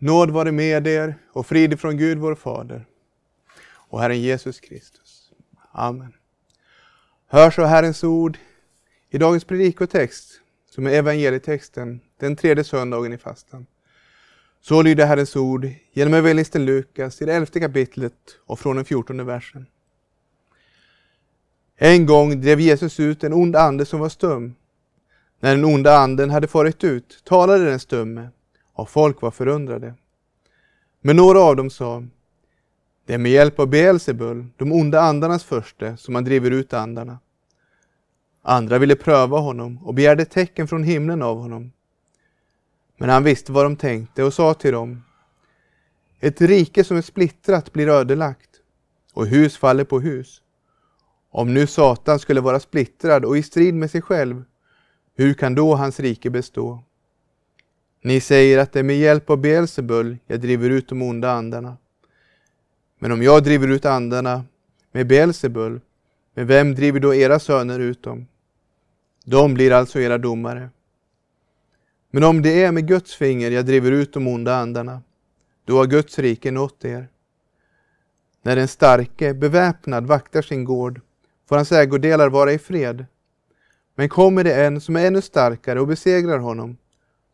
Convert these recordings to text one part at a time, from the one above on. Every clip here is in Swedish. Nåd vare med er och frid från Gud vår Fader och Herren Jesus Kristus. Amen. Hör så Herrens ord i dagens predikotext som är evangelietexten den tredje söndagen i fastan. Så lyder Herrens ord genom evangelisten Lukas i det 11:e kapitlet och från den 14:e versen. En gång drev Jesus ut en ond ande som var stum. När den onda anden hade farit ut talade den stumme och folk var förundrade. Men några av dem sa: det är med hjälp av Beelzebul, de onda andarnas förste, som han driver ut andarna. Andra ville pröva honom och begärde tecken från himlen av honom. Men han visste vad de tänkte och sa till dem: ett rike som är splittrat blir ödelagt, och hus faller på hus. Om nu Satan skulle vara splittrad och i strid med sig själv, hur kan då hans rike bestå? Ni säger att det är med hjälp av Beelzebul jag driver ut de onda andarna. Men om jag driver ut andarna med Beelzebul, med vem driver då era söner ut dem? De blir alltså era domare. Men om det är med Guds finger jag driver ut de onda andarna, då har Guds rike nått er. När en starke, beväpnad, vaktar sin gård, får hans ägodelar vara i fred. Men kommer det en som är ännu starkare och besegrar honom,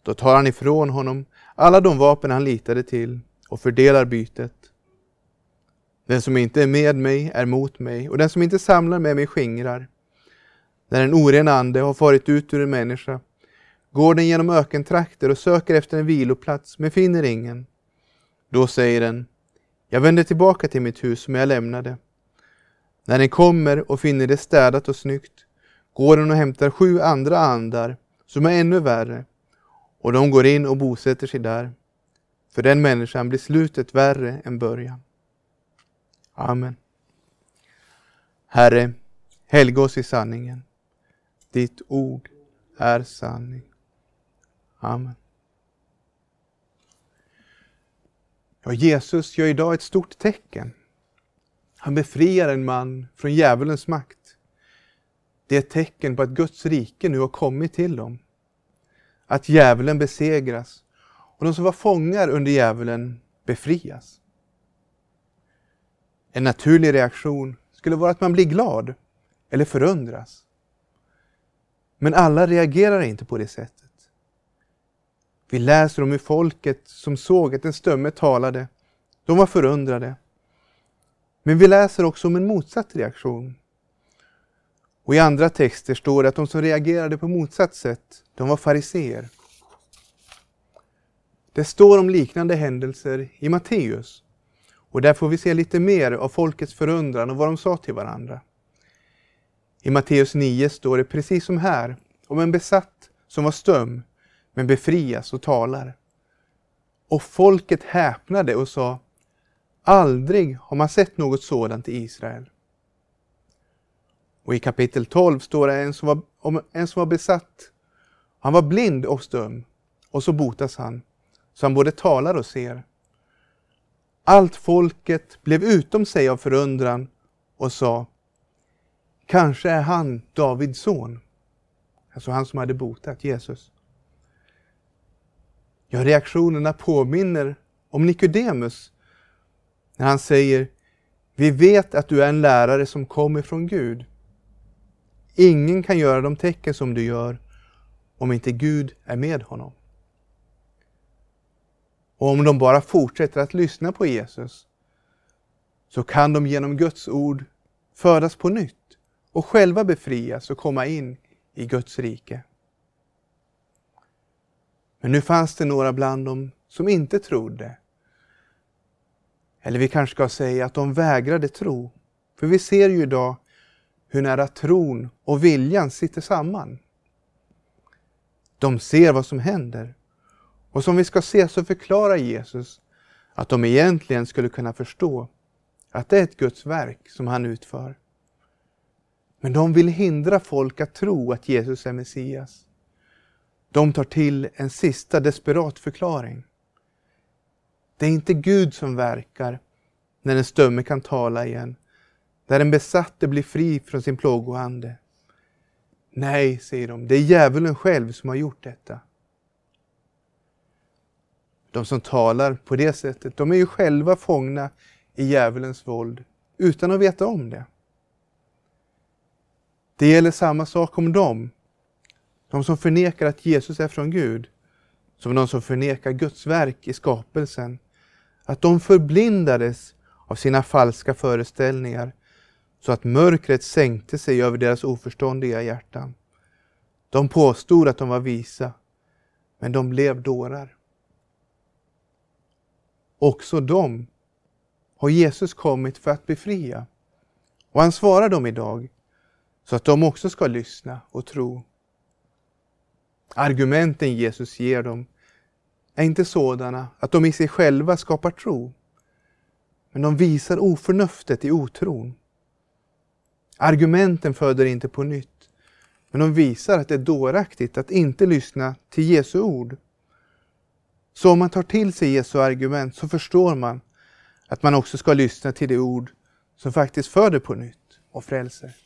då tar han ifrån honom alla de vapen han litade till och fördelar bytet. Den som inte är med mig är mot mig, och den som inte samlar med mig skingrar. När en oren ande har farit ut ur en människa, går den genom ökentrakter och söker efter en viloplats men finner ingen. Då säger den: jag vänder tillbaka till mitt hus som jag lämnade. När den kommer och finner det städat och snyggt, går den och hämtar 7 andra andar som är ännu värre, och de går in och bosätter sig där. För den människan blir slutet värre än början. Amen. Herre, helga oss i sanningen. Ditt ord är sanning. Amen. Ja, Jesus gör idag ett stort tecken. Han befriar en man från djävulens makt. Det är ett tecken på att Guds rike nu har kommit till dem. Att djävulen besegras och de som var fångar under djävulen befrias. En naturlig reaktion skulle vara att man blir glad eller förundras. Men alla reagerar inte på det sättet. Vi läser om hur folket som såg att den stumme talade, de var förundrade. Men vi läser också om en motsatt reaktion. Och i andra texter står det att de som reagerade på motsatt sätt, de var fariseer. Det står om liknande händelser i Matteus. Och där får vi se lite mer av folkets förundran och vad de sa till varandra. I Matteus 9 står det precis som här om en besatt som var stum men befrias och talar. Och folket häpnade och sa: aldrig har man sett något sådant i Israel. Och i kapitel 12 står det om en som var besatt. Han var blind och stum, och så botas han, så han både talar och ser. Allt folket blev utom sig av förundran och sa: kanske är han Davids son. Alltså han som hade botat Jesus. Ja, reaktionerna påminner om Nikodemus när han säger: vi vet att du är en lärare som kommer från Gud. Ingen kan göra de tecken som du gör om inte Gud är med honom. Och om de bara fortsätter att lyssna på Jesus, så kan de genom Guds ord födas på nytt och själva befrias och komma in i Guds rike. Men nu fanns det några bland dem som inte trodde. Eller vi kanske ska säga att de vägrade tro. För vi ser ju idag hur nära tron och viljan sitter samman. De ser vad som händer. Och som vi ska se så förklarar Jesus att de egentligen skulle kunna förstå att det är ett Guds verk som han utför. Men de vill hindra folk att tro att Jesus är Messias. De tar till en sista desperat förklaring. Det är inte Gud som verkar när den stumme kan tala igen, där den besatte blir fri från sin plågoande. Nej, säger de, det är djävulen själv som har gjort detta. de som talar på det sättet, de är ju själva fångna i djävulens våld utan att veta om det. Det gäller samma sak om dem. De som förnekar att Jesus är från Gud, som de som förnekar Guds verk i skapelsen, att de förblindades av sina falska föreställningar så att mörkret sänkte sig över deras oförståndiga hjärtan. De påstod att de var visa, men de blev dårar. Också de har Jesus kommit för att befria, och han svarar dem idag så att de också ska lyssna och tro. Argumenten Jesus ger dem är inte sådana att de i sig själva skapar tro, men de visar oförnuftet i otron. Argumenten föder inte på nytt, men de visar att det är dåraktigt att inte lyssna till Jesu ord. Så om man tar till sig Jesu argument så förstår man att man också ska lyssna till det ord som faktiskt föder på nytt och frälser.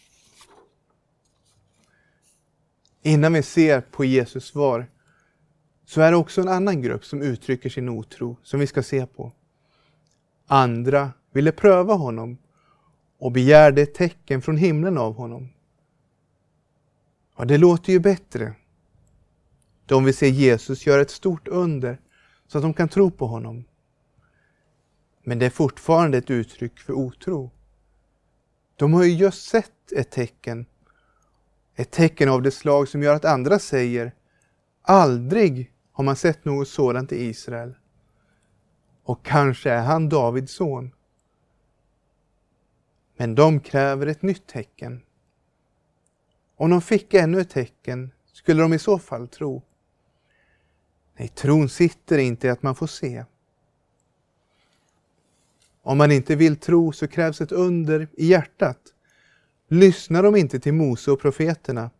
Innan vi ser på Jesus svar så är det också en annan grupp som uttrycker sin otro som vi ska se på. Andra ville pröva honom och begärde ett tecken från himlen av honom. Ja, det låter ju bättre. De vill se Jesus göra ett stort under så att de kan tro på honom. Men det är fortfarande ett uttryck för otro. De har ju just sett ett tecken. Ett tecken av det slag som gör att andra säger: aldrig har man sett något sådant i Israel. Och kanske är han Davids son. Men de kräver ett nytt tecken. Om de fick ännu ett tecken skulle de i så fall tro. Nej, tron sitter inte i att man får se. Om man inte vill tro så krävs ett under i hjärtat. Lyssnar de inte till Mose och profeterna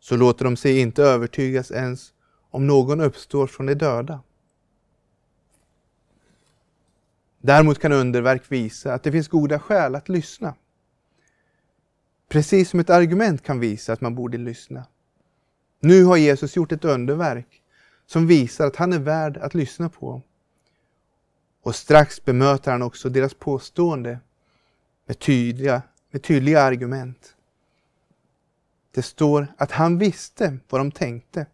så låter de sig inte övertygas ens om någon uppstår från de döda. Däremot kan underverk visa att det finns goda skäl att lyssna. Precis som ett argument kan visa att man borde lyssna. Nu har Jesus gjort ett underverk som visar att han är värd att lyssna på. Och strax bemöter han också deras påstående med tydliga argument. Det står att han visste vad de tänkte.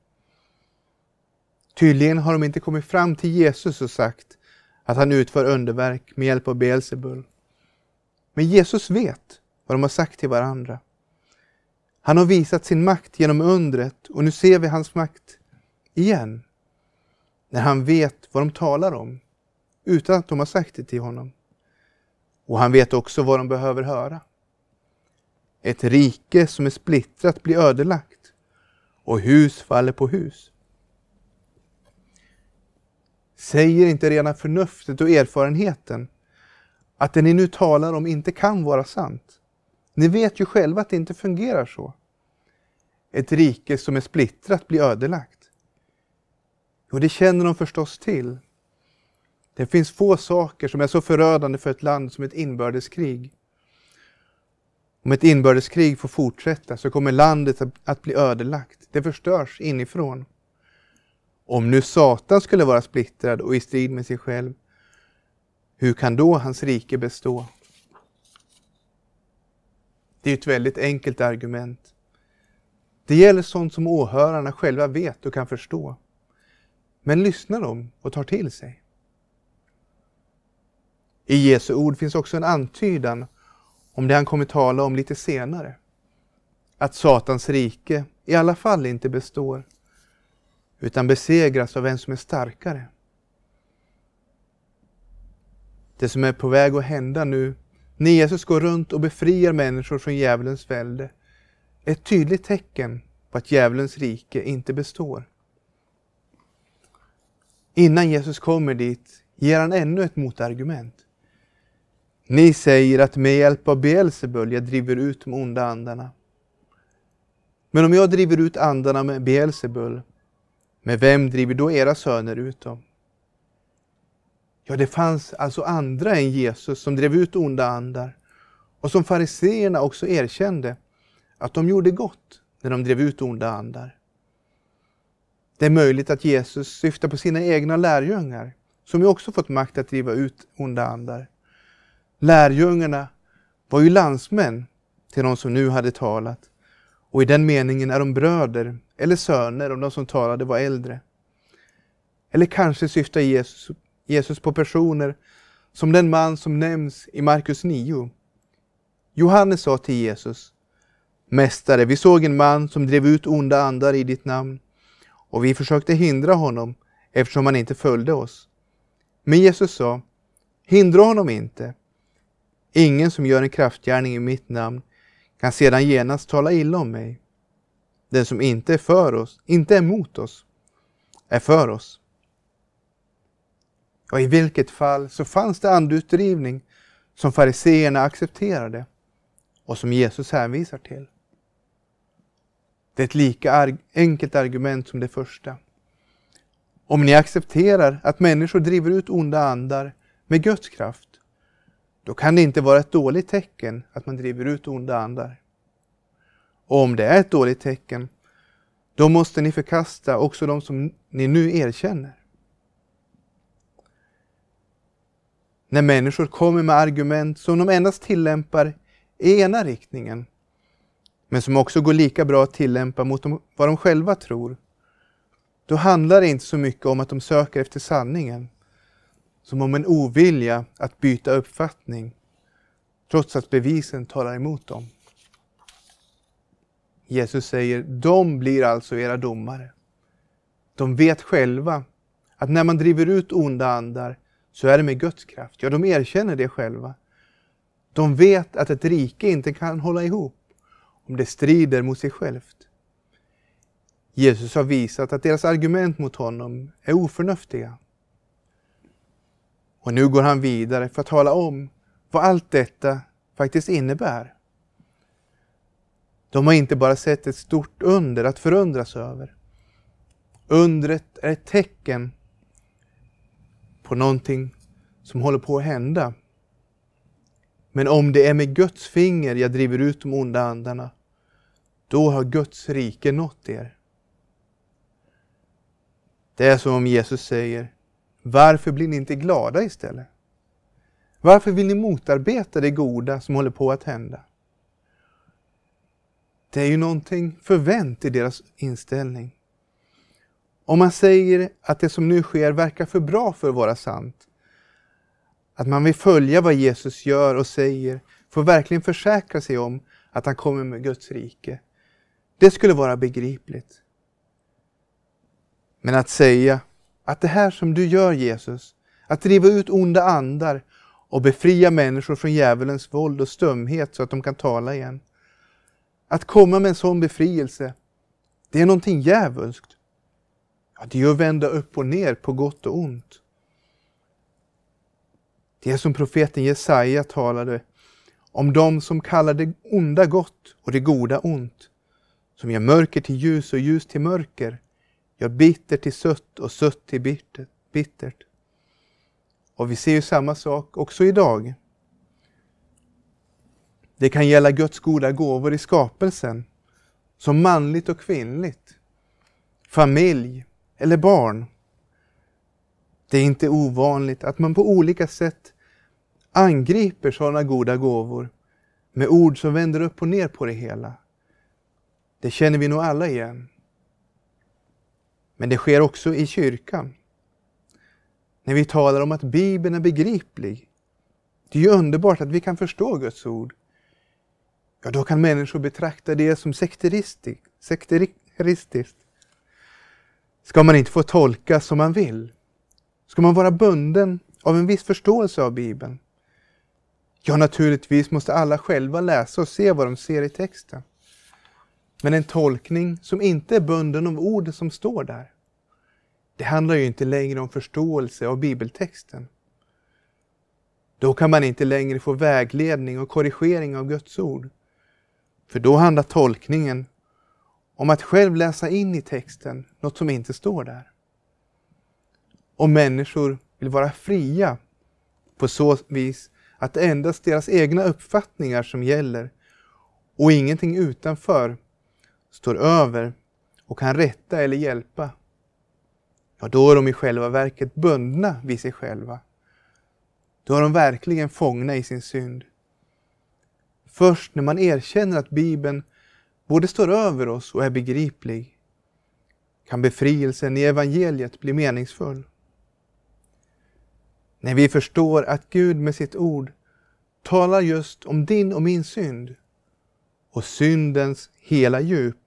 Tydligen har de inte kommit fram till Jesus och sagt att han utför underverk med hjälp av Beelzebul. Men Jesus vet vad de har sagt till varandra. Han har visat sin makt genom undret och nu ser vi hans makt igen. När han vet vad de talar om utan att de har sagt det till honom. Och han vet också vad de behöver höra. Ett rike som är splittrat blir ödelagt och hus faller på hus. Säger inte rena förnuftet och erfarenheten att det ni nu talar om inte kan vara sant? Ni vet ju själva att det inte fungerar så. Ett rike som är splittrat blir ödelagt. Och det känner de förstås till. Det finns få saker som är så förödande för ett land som ett inbördeskrig. Om ett inbördeskrig får fortsätta så kommer landet att bli ödelagt. Det förstörs inifrån. Om nu Satan skulle vara splittrad och i strid med sig själv, hur kan då hans rike bestå? Det är ett väldigt enkelt argument. Det gäller sånt som åhörarna själva vet och kan förstå. Men lyssnar de och tar till sig? I Jesu ord finns också en antydan om det han kommer tala om lite senare. Att Satans rike i alla fall inte består, utan besegras av en som är starkare. Det som är på väg att hända nu, när Jesus går runt och befriar människor från djävulens välde, är ett tydligt tecken på att djävulens rike inte består. Innan Jesus kommer dit ger han ännu ett motargument. Ni säger att med hjälp av Beelzebul jag driver ut de onda andarna. Men om jag driver ut andarna med Beelzebul, men vem driver då era söner ut dem? Ja, det fanns alltså andra än Jesus som drev ut onda andar, och som fariseerna också erkände att de gjorde gott när de drev ut onda andar. Det är möjligt att Jesus syftar på sina egna lärjungar som ju också fått makt att driva ut onda andar. Lärjungarna var ju landsmän till de som nu hade talat, och i den meningen är de bröder eller söner om de som talade var äldre. Eller kanske syftar Jesus på personer som den man som nämns i Markus 9. Johannes sa till Jesus: Mästare, vi såg en man som drev ut onda andar i ditt namn, och vi försökte hindra honom eftersom han inte följde oss. Men Jesus sa: Hindra honom inte. Ingen som gör en kraftgärning i mitt namn kan sedan genast tala illa om mig. Den som inte är för oss, inte är mot oss, är för oss. Och i vilket fall så fanns det andeutdrivning som fariseerna accepterade och som Jesus hänvisar till. Det är ett lika enkelt argument som det första. Om ni accepterar att människor driver ut onda andar med Guds kraft, då kan det inte vara ett dåligt tecken att man driver ut onda andar. Och om det är ett dåligt tecken, då måste ni förkasta också de som ni nu erkänner. När människor kommer med argument som de endast tillämpar i ena riktningen, men som också går lika bra att tillämpa mot vad de själva tror, då handlar det inte så mycket om att de söker efter sanningen, som om en ovilja att byta uppfattning, trots att bevisen talar emot dem. Jesus säger: de blir alltså era domare. De vet själva att när man driver ut onda andar så är det med Guds kraft. Ja, de erkänner det själva. De vet att ett rike inte kan hålla ihop om det strider mot sig självt. Jesus har visat att deras argument mot honom är oförnuftiga. Och nu går han vidare för att tala om vad allt detta faktiskt innebär. De har inte bara sett ett stort under att förundras över. Undret är ett tecken på någonting som håller på att hända. Men om det är med Guds finger jag driver ut de onda andarna, då har Guds rike nått er. Det är som om Jesus säger: varför blir ni inte glada istället? Varför vill ni motarbeta det goda som håller på att hända? Det är ju någonting förvänt i deras inställning. Om man säger att det som nu sker verkar för bra för att vara sant, att man vill följa vad Jesus gör och säger, får verkligen försäkra sig om att han kommer med Guds rike. Det skulle vara begripligt. Men att säga att det här som du gör, Jesus, att driva ut onda andar och befria människor från djävulens våld och stumhet så att de kan tala igen, att komma med en sån befrielse, det är någonting djävulskt. Ja, det är att vända upp och ner på gott och ont. Det är som profeten Jesaja talade om de som kallar det onda gott och det goda ont, som gör mörker till ljus och ljus till mörker, gör bitter till sött och sött till bittert. Och vi ser ju samma sak också idag. Det kan gälla Guds goda gåvor i skapelsen, som manligt och kvinnligt, familj eller barn. Det är inte ovanligt att man på olika sätt angriper sådana goda gåvor med ord som vänder upp och ner på det hela. Det känner vi nog alla igen. Men det sker också i kyrkan. När vi talar om att Bibeln är begriplig, det är ju underbart att vi kan förstå Guds ord. Ja, då kan människor betrakta det som sekteristiskt. Ska man inte få tolka som man vill? Ska man vara bunden av en viss förståelse av Bibeln? Ja, naturligtvis måste alla själva läsa och se vad de ser i texten. Men en tolkning som inte är bunden av orden som står där, det handlar ju inte längre om förståelse av bibeltexten. Då kan man inte längre få vägledning och korrigering av Guds ord. För då handlar tolkningen om att själv läsa in i texten något som inte står där. Om människor vill vara fria på så vis att det endast deras egna uppfattningar som gäller och ingenting utanför står över och kan rätta eller hjälpa, ja, då är de i själva verket bundna vid sig själva. Då är de verkligen fångna i sin synd. Först när man erkänner att Bibeln både står över oss och är begriplig, kan befrielsen i evangeliet bli meningsfull. När vi förstår att Gud med sitt ord talar just om din och min synd och syndens hela djup,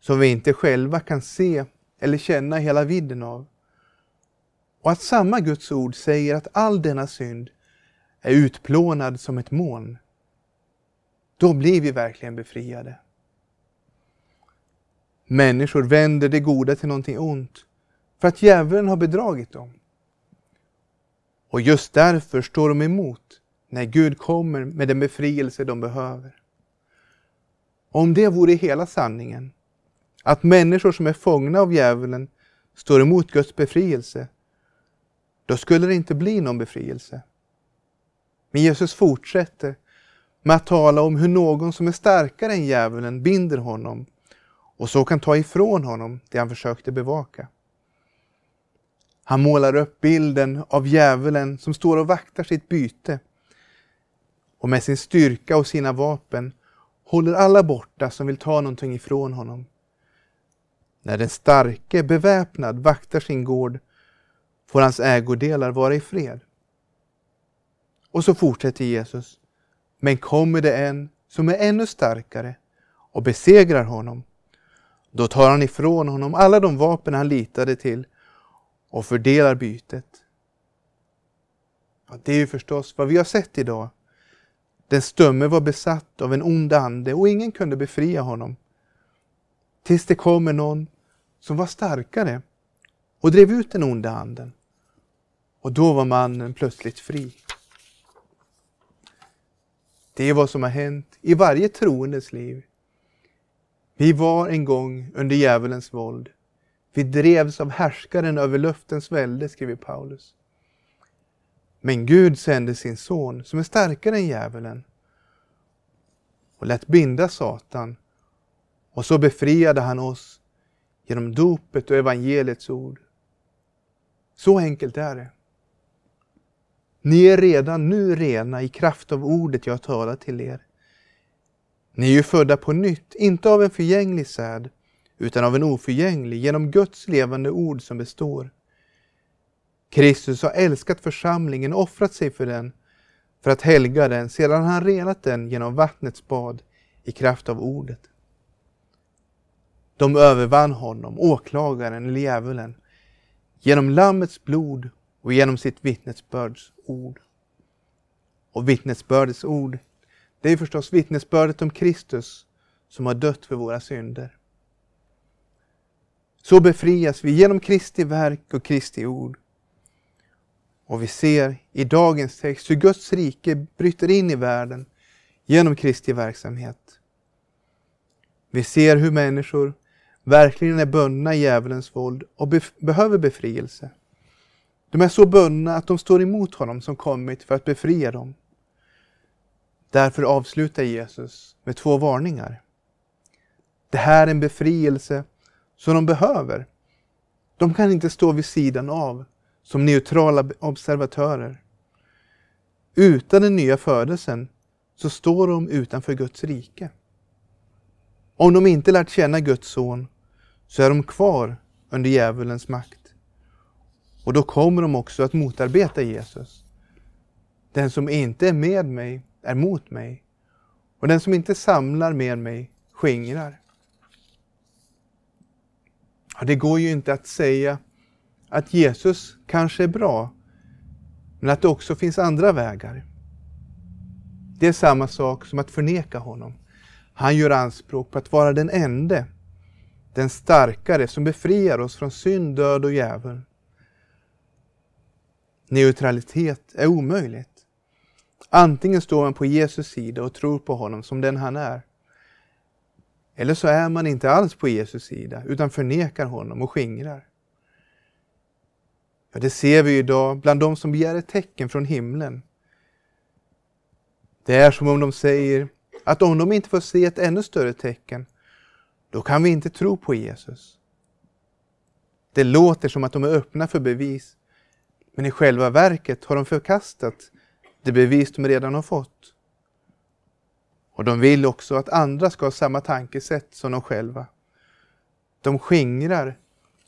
som vi inte själva kan se eller känna hela vidden av. Och att samma Guds ord säger att all denna synd är utplånad som ett moln. Då blir vi verkligen befriade. Människor vänder det goda till någonting ont för att djävulen har bedragit dem. Och just därför står de emot när Gud kommer med den befrielse de behöver. Om det vore hela sanningen, att människor som är fångna av djävulen står emot Guds befrielse, då skulle det inte bli någon befrielse. Men Jesus fortsätter med att tala om hur någon som är starkare än djävulen binder honom och så kan ta ifrån honom det han försökte bevaka. Han målar upp bilden av djävulen som står och vaktar sitt byte och med sin styrka och sina vapen håller alla borta som vill ta någonting ifrån honom. När den starke beväpnad vaktar sin gård får hans ägodelar vara i fred. Och så fortsätter Jesus. Men kommer det en som är ännu starkare och besegrar honom, då tar han ifrån honom alla de vapen han litade till och fördelar bytet. Ja, det är ju förstås vad vi har sett idag. Den stumme var besatt av en ond ande och ingen kunde befria honom. Tills det kommer någon som var starkare och drev ut den onda anden. Och då var mannen plötsligt fri. Det är vad som har hänt i varje troendes liv. Vi var en gång under djävulens våld. Vi drevs av härskaren över luftens välde, skriver Paulus. Men Gud sände sin son som är starkare än djävulen och lät binda Satan. Och så befriade han oss genom dopet och evangeliets ord. Så enkelt är det. Ni är redan nu rena i kraft av ordet jag talar till er. Ni är ju födda på nytt, inte av en förgänglig säd, utan av en oförgänglig, genom Guds levande ord som består. Kristus har älskat församlingen och offrat sig för den, för att helga den, sedan han renat den genom vattnets bad i kraft av ordet. De övervann honom, åklagaren eller djävulen, genom lammets blod och genom sitt vittnesbörds ord. Och vittnesbördets ord, det är förstås vittnesbördet om Kristus som har dött för våra synder. Så befrias vi genom Kristi verk och Kristi ord. Och vi ser i dagens text hur Guds rike bryter in i världen genom Kristi verksamhet. Vi ser hur människor verkligen är bundna i djävulens våld och behöver befrielse. De är så bundna att de står emot honom som kommit för att befria dem. Därför avslutar Jesus med 2 varningar. Det här är en befrielse som de behöver. De kan inte stå vid sidan av som neutrala observatörer. Utan den nya födelsen så står de utanför Guds rike. Om de inte lärt känna Guds son så är de kvar under djävulens makt. Och då kommer de också att motarbeta Jesus. Den som inte är med mig är mot mig. Och den som inte samlar med mig skingrar. Ja, det går ju inte att säga att Jesus kanske är bra, men att det också finns andra vägar. Det är samma sak som att förneka honom. Han gör anspråk på att vara den ende, den starkare som befriar oss från synd, död och djävul. Neutralitet är omöjligt. Antingen står man på Jesus sida och tror på honom som den han är. Eller så är man inte alls på Jesus sida utan förnekar honom och skingrar. Ja, det ser vi idag bland de som begär ett tecken från himlen. Det är som om de säger att om de inte får se ett ännu större tecken, då kan vi inte tro på Jesus. Det låter som att de är öppna för bevis, men i själva verket har de förkastat det bevis de redan har fått. Och de vill också att andra ska ha samma tankesätt som de själva. De skingrar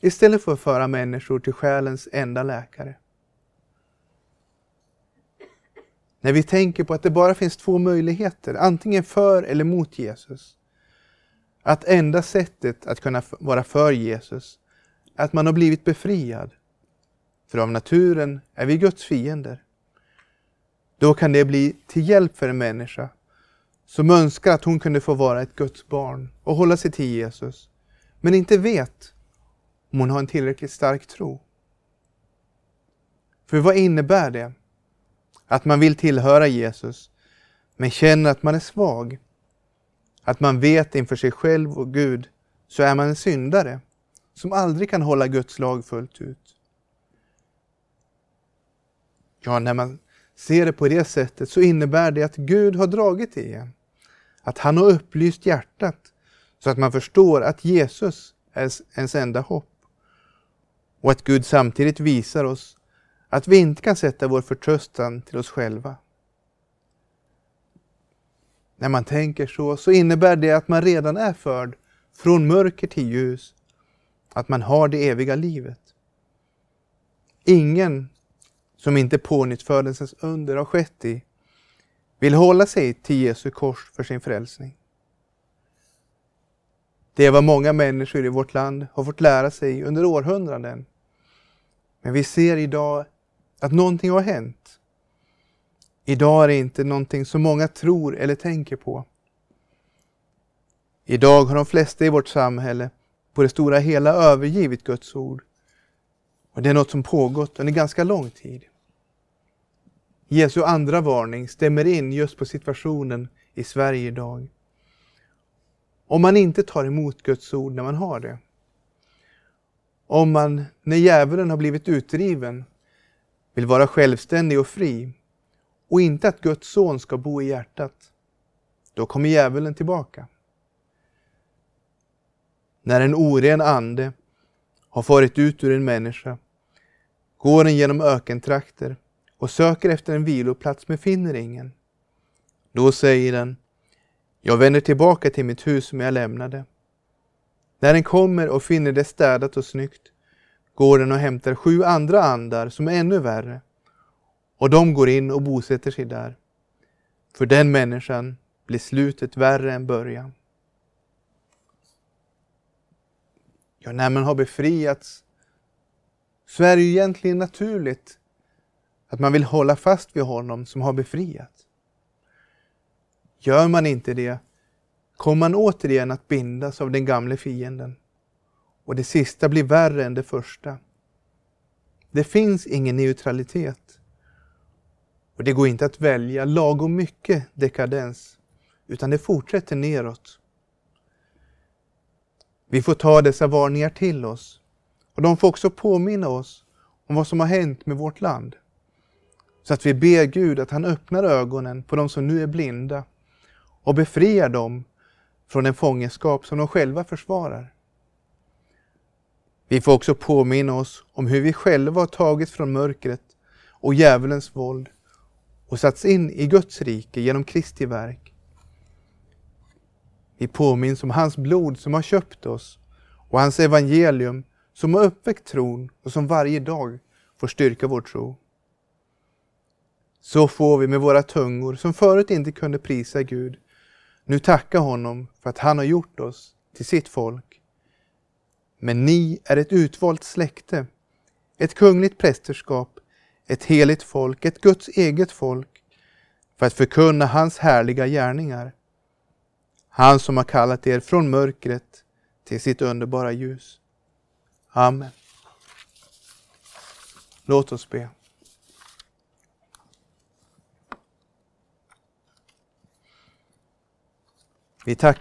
istället för att föra människor till själens enda läkare. När vi tänker på att det bara finns två möjligheter, antingen för eller mot Jesus. Att enda sättet att kunna vara för Jesus är att man har blivit befriad. För av naturen är vi Guds fiender. Då kan det bli till hjälp för en människa som önskar att hon kunde få vara ett Guds barn och hålla sig till Jesus, men inte vet om hon har en tillräckligt stark tro. För vad innebär det? Att man vill tillhöra Jesus, men känner att man är svag. Att man vet inför sig själv och Gud så är man en syndare som aldrig kan hålla Guds lag fullt ut. Ja, när man ser det på det sättet så innebär det att Gud har dragit i en. Att han har upplyst hjärtat så att man förstår att Jesus är ens enda hopp. Och att Gud samtidigt visar oss att vi inte kan sätta vår förtröstan till oss själva. När man tänker så innebär det att man redan är förd från mörker till ljus. Att man har det eviga livet. Ingen som inte pånyttfödelsens under har skett i vill hålla sig till Jesu kors för sin frälsning. Det är vad många människor i vårt land har fått lära sig under århundraden. Men vi ser idag att någonting har hänt. Idag är det inte någonting som många tror eller tänker på. Idag har de flesta i vårt samhälle på det stora hela övergivit Guds ord. Och det är något som pågått under ganska lång tid. Jesu andra varning stämmer in just på situationen i Sverige idag. Om man inte tar emot Guds ord när man har det. Om man, när djävulen har blivit utdriven, vill vara självständig och fri och inte att Guds son ska bo i hjärtat, då kommer djävulen tillbaka. När en oren ande har farit ut ur en människa, går den genom ökentrakter och söker efter en viloplats men finner ingen. Då säger den, jag vänder tillbaka till mitt hus som jag lämnade. När den kommer och finner det städat och snyggt, går den och hämtar 7 andra andar som är ännu värre. Och de går in och bosätter sig där. För den människan blir slutet värre än början. Ja, när man har befriats så är det ju egentligen naturligt att man vill hålla fast vid honom som har befriat. Gör man inte det, kommer man återigen att bindas av den gamle fienden. Och det sista blir värre än det första. Det finns ingen neutralitet. Och det går inte att välja lagom mycket dekadens, utan det fortsätter neråt. Vi får ta dessa varningar till oss. Och de får också påminna oss om vad som har hänt med vårt land. Så att vi ber Gud att han öppnar ögonen på de som nu är blinda och befriar dem från den fångenskap som de själva försvarar. Vi får också påminna oss om hur vi själva har tagits från mörkret och djävulens våld och satts in i Guds rike genom Kristi verk. Vi påminns om hans blod som har köpt oss och hans evangelium som har uppväckt tron och som varje dag får styrka vår tro. Så får vi med våra tungor som förut inte kunde prisa Gud nu tacka honom för att han har gjort oss till sitt folk. Men ni är ett utvalt släkte, ett kungligt prästerskap, ett heligt folk, ett Guds eget folk, för att förkunna hans härliga gärningar. Han som har kallat er från mörkret till sitt underbara ljus. Amen. Låt oss be. Vi tackar.